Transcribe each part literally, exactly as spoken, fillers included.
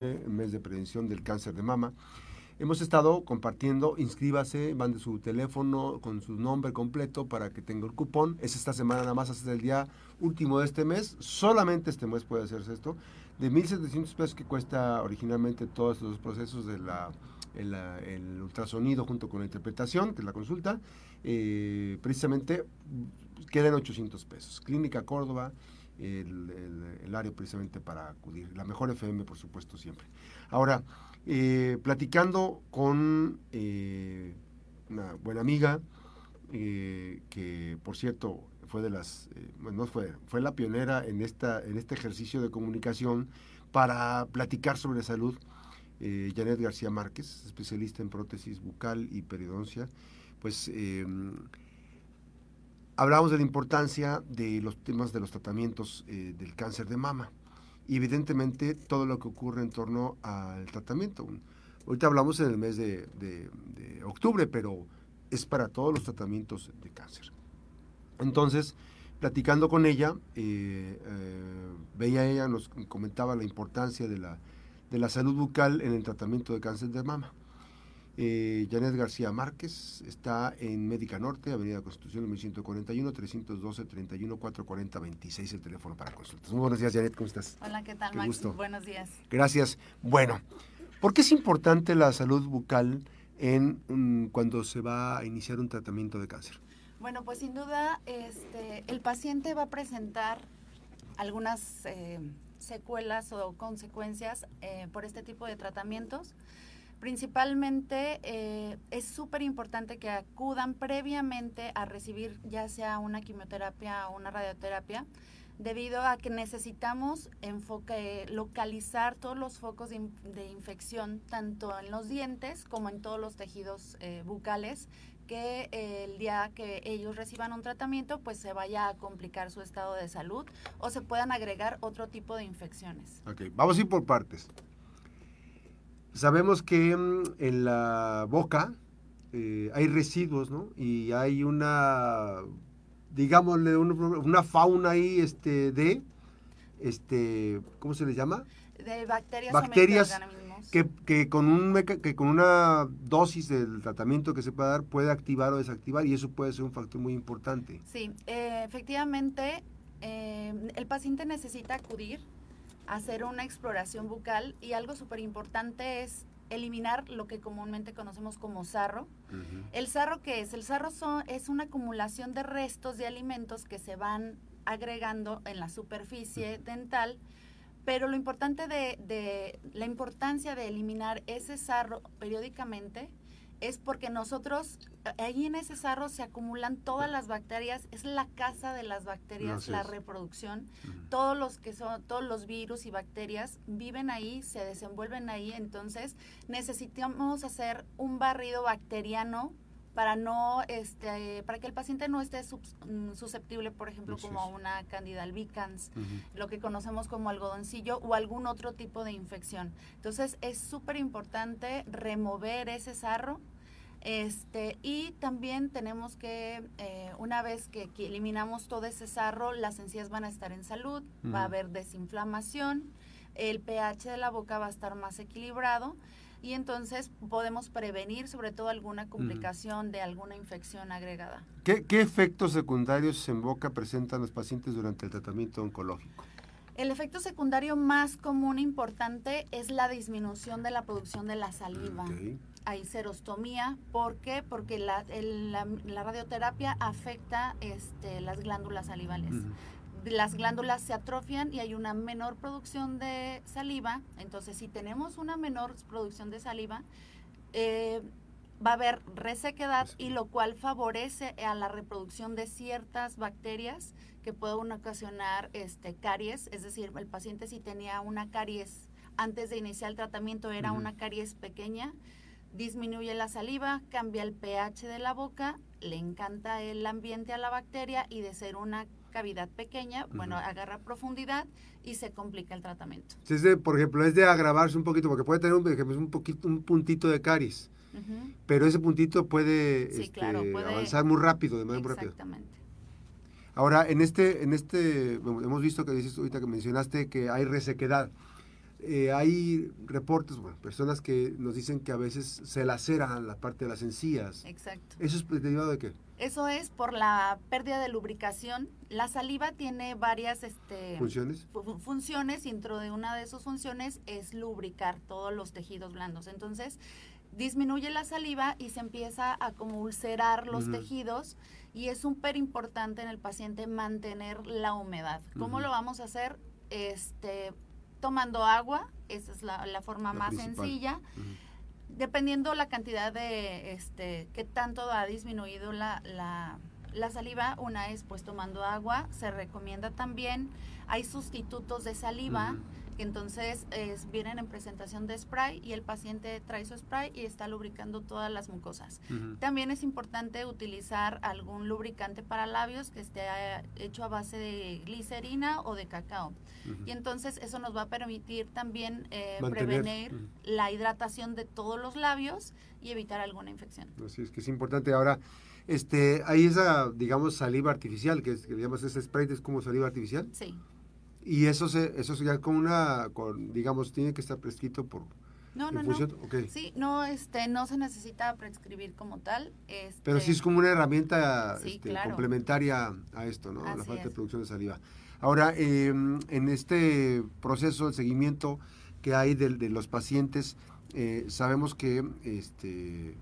El mes de prevención del cáncer de mama. Hemos estado compartiendo, inscríbase, mande su teléfono con su nombre completo para que tenga el cupón. Es esta semana nada más, hasta el día último de este mes. Solamente este mes puede hacerse esto. De mil setecientos pesos que cuesta originalmente todos los procesos de la... El, el ultrasonido junto con la interpretación, que es la consulta, eh, precisamente quedan ochocientos pesos. Clínica Córdoba, el, el, el área precisamente para acudir. La Mejor F M, por supuesto, siempre. Ahora, eh, platicando con eh, una buena amiga, eh, que por cierto fue de las, eh, bueno, fue, fue la pionera en, esta, en este ejercicio de comunicación para platicar sobre salud. Eh, Yanet García Márquez, especialista en prótesis bucal y periodoncia, pues eh, hablamos de la importancia de los temas de los tratamientos eh, del cáncer de mama y evidentemente todo lo que ocurre en torno al tratamiento. Ahorita hablamos en el mes de, de, de octubre, pero es para todos los tratamientos de cáncer. Entonces, platicando con ella, eh, eh, veía ella, nos comentaba la importancia de la de la salud bucal en el tratamiento de cáncer de mama. Eh, Yanet García Márquez está en Médica Norte, Avenida Constitución mil ciento cuarenta y uno, trescientos doce, treinta y uno, cuatrocientos cuarenta, veintiséis, el teléfono para consultas. Muy buenos días, Yanet, ¿cómo estás? Hola, ¿qué tal, Max? Gusto. Buenos días. Gracias. Bueno, ¿por qué es importante la salud bucal en um, cuando se va a iniciar un tratamiento de cáncer? Bueno, pues sin duda, este, el paciente va a presentar algunas... Eh, secuelas o consecuencias eh, por este tipo de tratamientos. Principalmente eh, es súper importante que acudan previamente a recibir ya sea una quimioterapia o una radioterapia, debido a que necesitamos enfoque, localizar todos los focos de, de infección, tanto en los dientes como en todos los tejidos eh, bucales, que el día que ellos reciban un tratamiento, pues se vaya a complicar su estado de salud o se puedan agregar otro tipo de infecciones. Ok, vamos a ir por partes. Sabemos que en la boca eh, hay residuos, ¿no? Y hay una, digámosle, una fauna ahí este, de, este, ¿cómo se les llama? De bacterias, bacterias o microorganismos. Que, que, con un meca que con una dosis del tratamiento que se pueda dar puede activar o desactivar, y eso puede ser un factor muy importante. Sí, eh, efectivamente, eh, el paciente necesita acudir a hacer una exploración bucal, y algo súper importante es eliminar lo que comúnmente conocemos como sarro. Uh-huh. ¿El sarro qué es? El sarro son, es una acumulación de restos de alimentos que se van agregando en la superficie uh-huh. dental. Pero lo importante de, de la importancia de eliminar ese sarro periódicamente es porque nosotros, ahí en ese sarro se acumulan todas las bacterias, es la casa de las bacterias, no, la reproducción. Uh-huh. Todos los que son, todos los virus y bacterias viven ahí, se desenvuelven ahí, entonces necesitamos hacer un barrido bacteriano para no este para que el paciente no esté sub, susceptible, por ejemplo, sí, como sí. una candida albicans, uh-huh. lo que conocemos como algodoncillo o algún otro tipo de infección. Entonces, es súper importante remover ese sarro. Este, y también tenemos que, eh, una vez que, que eliminamos todo ese sarro, las encías van a estar en salud, uh-huh. va a haber desinflamación, el pH de la boca va a estar más equilibrado, y entonces podemos prevenir sobre todo alguna complicación uh-huh. de alguna infección agregada. ¿Qué, qué efectos secundarios en boca presentan los pacientes durante el tratamiento oncológico? El efecto secundario más común e importante es la disminución de la producción de la saliva. Okay. Hay serostomía. ¿Por qué? Porque la, el, la, la radioterapia afecta este, las glándulas salivales. Uh-huh. Las glándulas se atrofian y hay una menor producción de saliva. Entonces, si tenemos una menor producción de saliva, eh, va a haber resequedad, y lo cual favorece a la reproducción de ciertas bacterias que pueden ocasionar este, caries. Es decir, el paciente, si tenía una caries antes de iniciar el tratamiento, era uh-huh. una caries pequeña, disminuye la saliva, cambia el pH de la boca, le encanta el ambiente a la bacteria, y de ser una cavidad pequeña, bueno, uh-huh. agarra profundidad y se complica el tratamiento. Es de, por ejemplo, es de agravarse un poquito, porque puede tener un, un, poquito, un puntito de caries, uh-huh. pero ese puntito puede, sí, este, claro, puede avanzar muy rápido, de manera muy rápida. Exactamente. Ahora, en este, en este, hemos visto que dices ahorita que mencionaste que hay resequedad. Eh, hay reportes, bueno, personas que nos dicen que a veces se laceran la parte de las encías. Exacto. ¿Eso es derivado de qué? Eso es por la pérdida de lubricación. La saliva tiene varias este, funciones. funciones, y dentro de una de sus funciones es lubricar todos los tejidos blandos. Entonces, disminuye la saliva y se empieza a como ulcerar los uh-huh. tejidos, y es súper importante en el paciente mantener la humedad. ¿Cómo uh-huh. lo vamos a hacer? Este... tomando agua, esa es la, la forma la más principal. sencilla, uh-huh. dependiendo la cantidad de, este, qué tanto ha disminuido la, la, la saliva, una es pues tomando agua, se recomienda también, hay sustitutos de saliva, uh-huh. que entonces es, vienen en presentación de spray y el paciente trae su spray y está lubricando todas las mucosas. Uh-huh. También es importante utilizar algún lubricante para labios que esté hecho a base de glicerina o de cacao. Uh-huh. Y entonces eso nos va a permitir también eh, prevenir uh-huh. la hidratación de todos los labios y evitar alguna infección. Así es que es importante. Ahora, este, hay esa, digamos, saliva artificial, que, es, que digamos ese spray es como saliva artificial. Sí. Y eso se, eso ya con una, con, digamos, tiene que estar prescrito por... No, no, función? no. Okay. Sí, no, este, no se necesita prescribir como tal. Este, Pero sí es como una herramienta sí, este, claro. complementaria a esto, ¿no? Así la falta es. de producción de saliva. Ahora, eh, en este proceso, el seguimiento que hay de, de los pacientes, eh, sabemos que, este,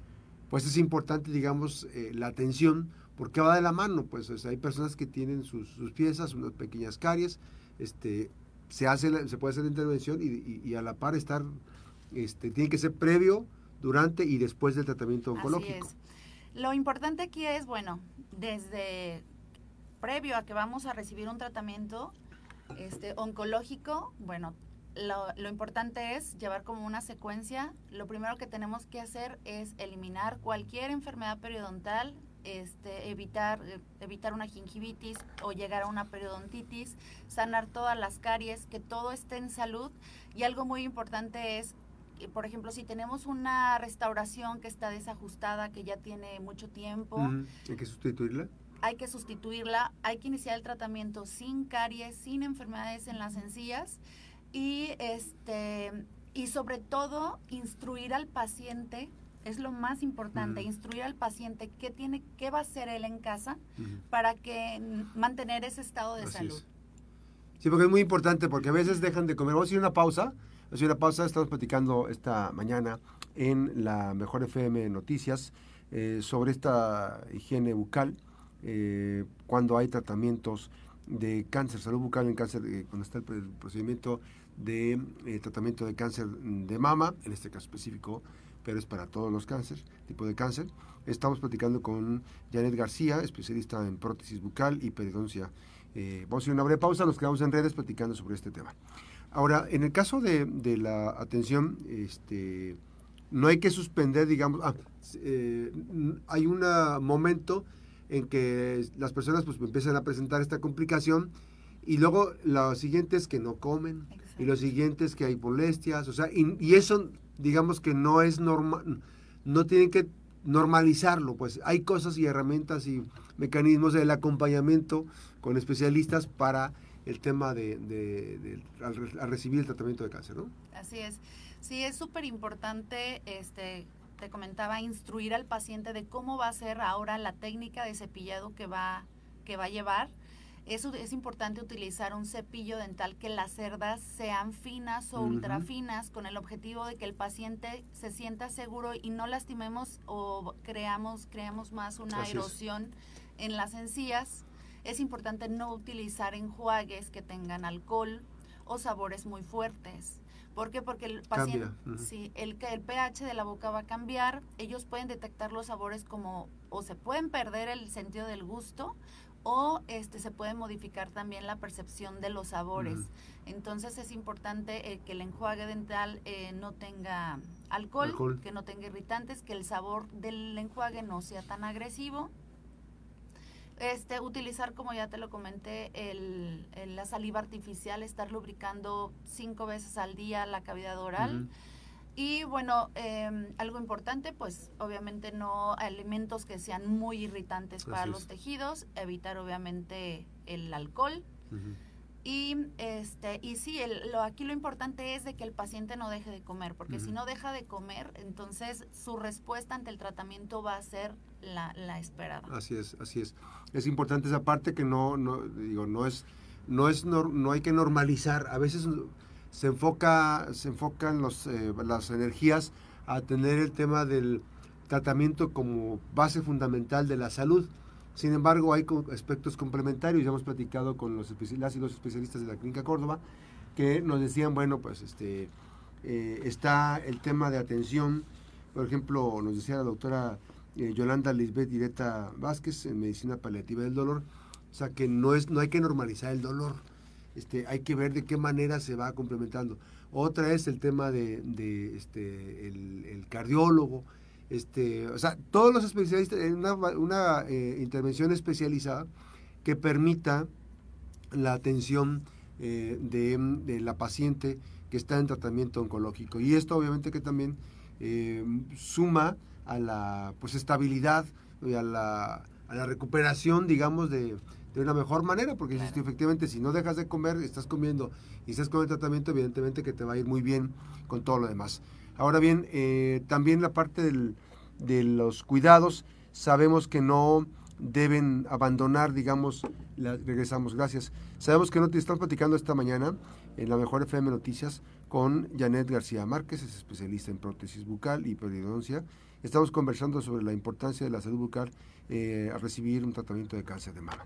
pues es importante, digamos, eh, la atención, porque va de la mano, pues, o sea, hay personas que tienen sus, sus piezas, unas pequeñas caries, este, se hace, se puede hacer la intervención y, y, y a la par estar, este, tiene que ser previo, durante y después del tratamiento oncológico. Así es. Lo importante aquí es, bueno, desde previo a que vamos a recibir un tratamiento este, oncológico, bueno, lo, lo importante es llevar como una secuencia. Lo primero que tenemos que hacer es eliminar cualquier enfermedad periodontal, Este, evitar, evitar una gingivitis o llegar a una periodontitis, sanar todas las caries, que todo esté en salud. Y algo muy importante es, por ejemplo, si tenemos una restauración que está desajustada, que ya tiene mucho tiempo. Uh-huh. ¿Hay que sustituirla? Hay que sustituirla, hay que iniciar el tratamiento sin caries, sin enfermedades en las encías y, este, y sobre todo instruir al paciente. Es lo más importante, uh-huh. instruir al paciente qué tiene, qué va a hacer él en casa uh-huh. para que mantener ese estado de Así salud. Es. Sí, porque es muy importante, porque a veces dejan de comer. Vamos a ir a una pausa, vamos a ir a una pausa, estamos platicando esta mañana en La Mejor F M Noticias eh, sobre esta higiene bucal, eh, cuando hay tratamientos de cáncer, salud bucal en cáncer, eh, cuando está el, el procedimiento de eh, tratamiento de cáncer de mama, en este caso específico, pero es para todos los cánceres, tipo de cáncer. Estamos platicando con Yanet García, especialista en prótesis bucal y periodoncia. Eh, vamos a hacer una breve pausa, nos quedamos en redes platicando sobre este tema. Ahora, en el caso de, de la atención, este, no hay que suspender, digamos, ah, eh, hay un momento en que las personas pues empiezan a presentar esta complicación y luego lo siguiente es que no comen. Exacto. Y lo siguiente es que hay molestias, o sea, y, y eso... digamos que no es normal, no tienen que normalizarlo, pues hay cosas y herramientas y mecanismos del acompañamiento con especialistas para el tema de, de, de, de al, al recibir el tratamiento de cáncer, ¿no? Así es, sí, es súper importante, este, te comentaba, instruir al paciente de cómo va a ser ahora la técnica de cepillado que va, que va a llevar. Eso es importante, utilizar un cepillo dental que las cerdas sean finas o uh-huh. ultra finas, con el objetivo de que el paciente se sienta seguro y no lastimemos o creamos, creamos más una Así erosión es. en las encías. Es importante no utilizar enjuagues que tengan alcohol o sabores muy fuertes. ¿Por qué? Porque el paciente, uh-huh. sí, el, el pH de la boca va a cambiar, ellos pueden detectar los sabores como, o se pueden perder el sentido del gusto, o este, se puede modificar también la percepción de los sabores. Uh-huh. Entonces es importante eh, que el enjuague dental eh, no tenga alcohol, alcohol, que no tenga irritantes, que el sabor del enjuague no sea tan agresivo. Este, utilizar, como ya te lo comenté, el, el, la saliva artificial, estar lubricando cinco veces al día la cavidad oral. Uh-huh. Y bueno, eh, algo importante, pues obviamente no alimentos que sean muy irritantes para Así los es. tejidos, evitar obviamente el alcohol. Uh-huh. Y este y sí, el, lo, aquí lo importante es de que el paciente no deje de comer, porque uh-huh. si no deja de comer, entonces su respuesta ante el tratamiento va a ser la, la esperada. Así es, así es. Es importante esa parte que no, no digo, no es, no es, no, no hay que normalizar. A veces se enfoca, se enfocan los, eh, las energías a tener el tema del tratamiento como base fundamental de la salud. Sin embargo, hay aspectos complementarios. Ya hemos platicado con los las y los especialistas de la Clínica Córdoba que nos decían, bueno, pues este eh, está el tema de atención. Por ejemplo, nos decía la doctora eh, Yolanda Lisbeth Direta Vázquez en Medicina Paliativa del Dolor. O sea, que no es no hay que normalizar el dolor. Este, hay que ver de qué manera se va complementando. Otra es el tema de, de este el, el cardiólogo. Este, o sea, todos los especialistas en una, una eh, intervención especializada que permita la atención eh, de, de la paciente que está en tratamiento oncológico, y esto obviamente que también eh, suma a la pues estabilidad y a la, a la recuperación, digamos, de, de una mejor manera, porque claro. si, efectivamente si no dejas de comer, estás comiendo y estás con el tratamiento, evidentemente que te va a ir muy bien con todo lo demás. Ahora bien, eh, también la parte del, de los cuidados, sabemos que no deben abandonar, digamos, la, regresamos, gracias. Sabemos que no te estás platicando esta mañana en La Mejor F M Noticias con Yanet García Márquez, es especialista en prótesis bucal y periodoncia. Estamos conversando sobre la importancia de la salud bucal eh, a recibir un tratamiento de cáncer de mama.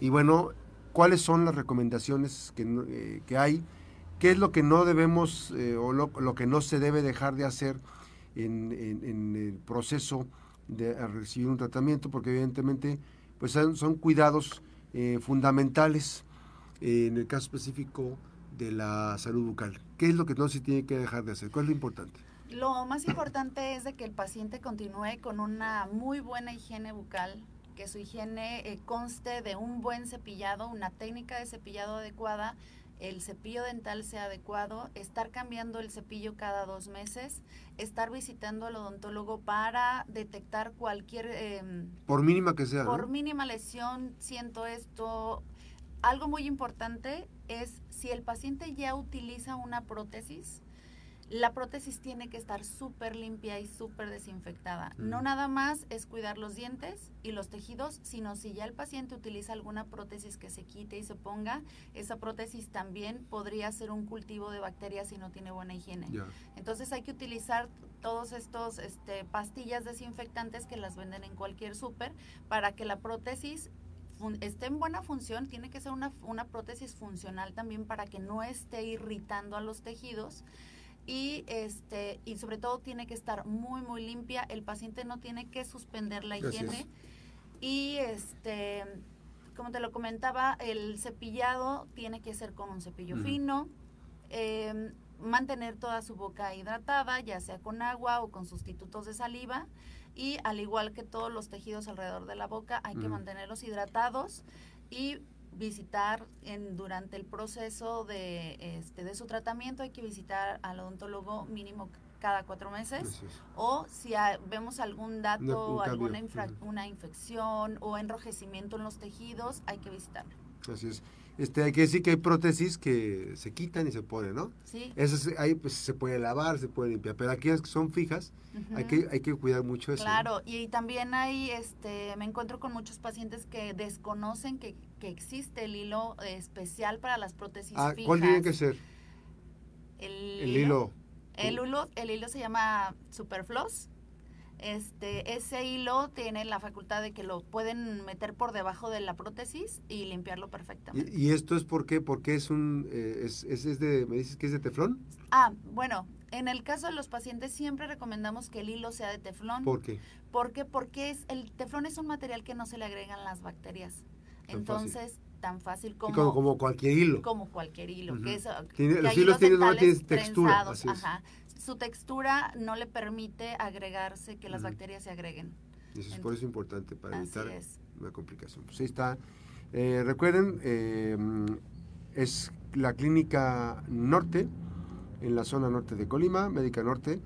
Y bueno, ¿cuáles son las recomendaciones que, eh, que hay? ¿Qué es lo que no debemos eh, o lo, lo que no se debe dejar de hacer en, en, en el proceso de recibir un tratamiento? Porque evidentemente pues son, son cuidados eh, fundamentales eh, en el caso específico de la salud bucal. ¿Qué es lo que no se tiene que dejar de hacer? ¿Cuál es lo importante? Lo más importante es de que el paciente continúe con una muy buena higiene bucal, que su higiene eh, conste de un buen cepillado, una técnica de cepillado adecuada, el cepillo dental sea adecuado, estar cambiando el cepillo cada dos meses, estar visitando al odontólogo para detectar cualquier... Eh, por mínima que sea. Por ¿no? mínima lesión, siento esto. Algo muy importante es si el paciente ya utiliza una prótesis, la prótesis tiene que estar súper limpia y súper desinfectada. Mm. No nada más es cuidar los dientes y los tejidos, sino si ya el paciente utiliza alguna prótesis que se quite y se ponga, esa prótesis también podría ser un cultivo de bacterias si no tiene buena higiene. Yeah. Entonces hay que utilizar todos estos este, pastillas desinfectantes que las venden en cualquier súper para que la prótesis esté en buena función. Tiene que ser una, una prótesis funcional también para que no esté irritando a los tejidos. Y este y sobre todo tiene que estar muy muy limpia, el paciente no tiene que suspender la Gracias. higiene, y este como te lo comentaba, el cepillado tiene que ser con un cepillo uh-huh. fino, eh, mantener toda su boca hidratada, ya sea con agua o con sustitutos de saliva, y al igual que todos los tejidos alrededor de la boca hay uh-huh. que mantenerlos hidratados, y visitar en, durante el proceso de, este, de su tratamiento hay que visitar al odontólogo mínimo cada cuatro meses, Gracias. o si a, vemos algún dato, no, alguna infra, una infección o enrojecimiento en los tejidos, hay que visitarlo. Así es. Este, hay que decir que hay prótesis que se quitan y se ponen, ¿no? Sí. Esas ahí pues, se puede lavar, se puede limpiar, pero aquellas que son fijas, uh-huh. hay que hay que cuidar mucho eso. Claro, ¿no? y, y también hay, este, me encuentro con muchos pacientes que desconocen que, que existe el hilo especial para las prótesis ah, fijas. ¿Cuál tiene que ser? El, el hilo. El hilo, el hilo se llama Superfloss. Este, ese hilo tiene la facultad de que lo pueden meter por debajo de la prótesis y limpiarlo perfectamente. ¿Y, y esto es por qué? Porque es un, eh, es, es, es de, me dices que es de teflón. Ah, bueno, en el caso de los pacientes siempre recomendamos que el hilo sea de teflón. ¿Por qué? ¿Por qué? Porque es, el teflón es un material que no se le agregan las bacterias. Tan Entonces... fácil. tan fácil como, sí, como, como cualquier hilo. Como cualquier hilo. Uh-huh. que es, Tiene, que los hilos tienen textura. Así es. Ajá. Su textura no le permite agregarse, que las uh-huh. bacterias se agreguen. Eso es Entonces, por eso importante para evitar es. una complicación. Pues ahí está. Eh, recuerden, eh, es la Clínica Norte, en la zona norte de Colima, Médica Norte,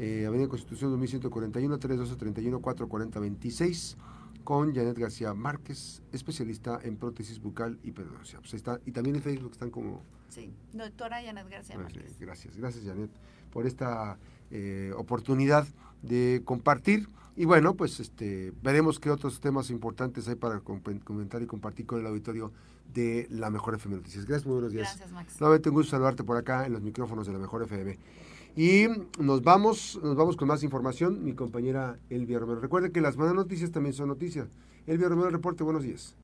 eh, Avenida Constitución dos mil ciento cuarenta y uno, tres dos tres uno, cuatro cuatro cero dos seis, con Yanet García Márquez, especialista en prótesis bucal y periodoncia. Pues está, y también en Facebook están como... Sí, doctora Yanet García Márquez. Gracias, gracias Yanet por esta eh, oportunidad de compartir. Y bueno, pues este veremos qué otros temas importantes hay para comentar y compartir con el auditorio de La Mejor F M Noticias. Gracias, muy buenos días. Gracias, Max. Nuevamente un gusto saludarte por acá en los micrófonos de La Mejor F M. Y nos vamos, nos vamos con más información, mi compañera Elvia Romero. Recuerde que las malas noticias también son noticias. Elvia Romero, reporte, buenos días.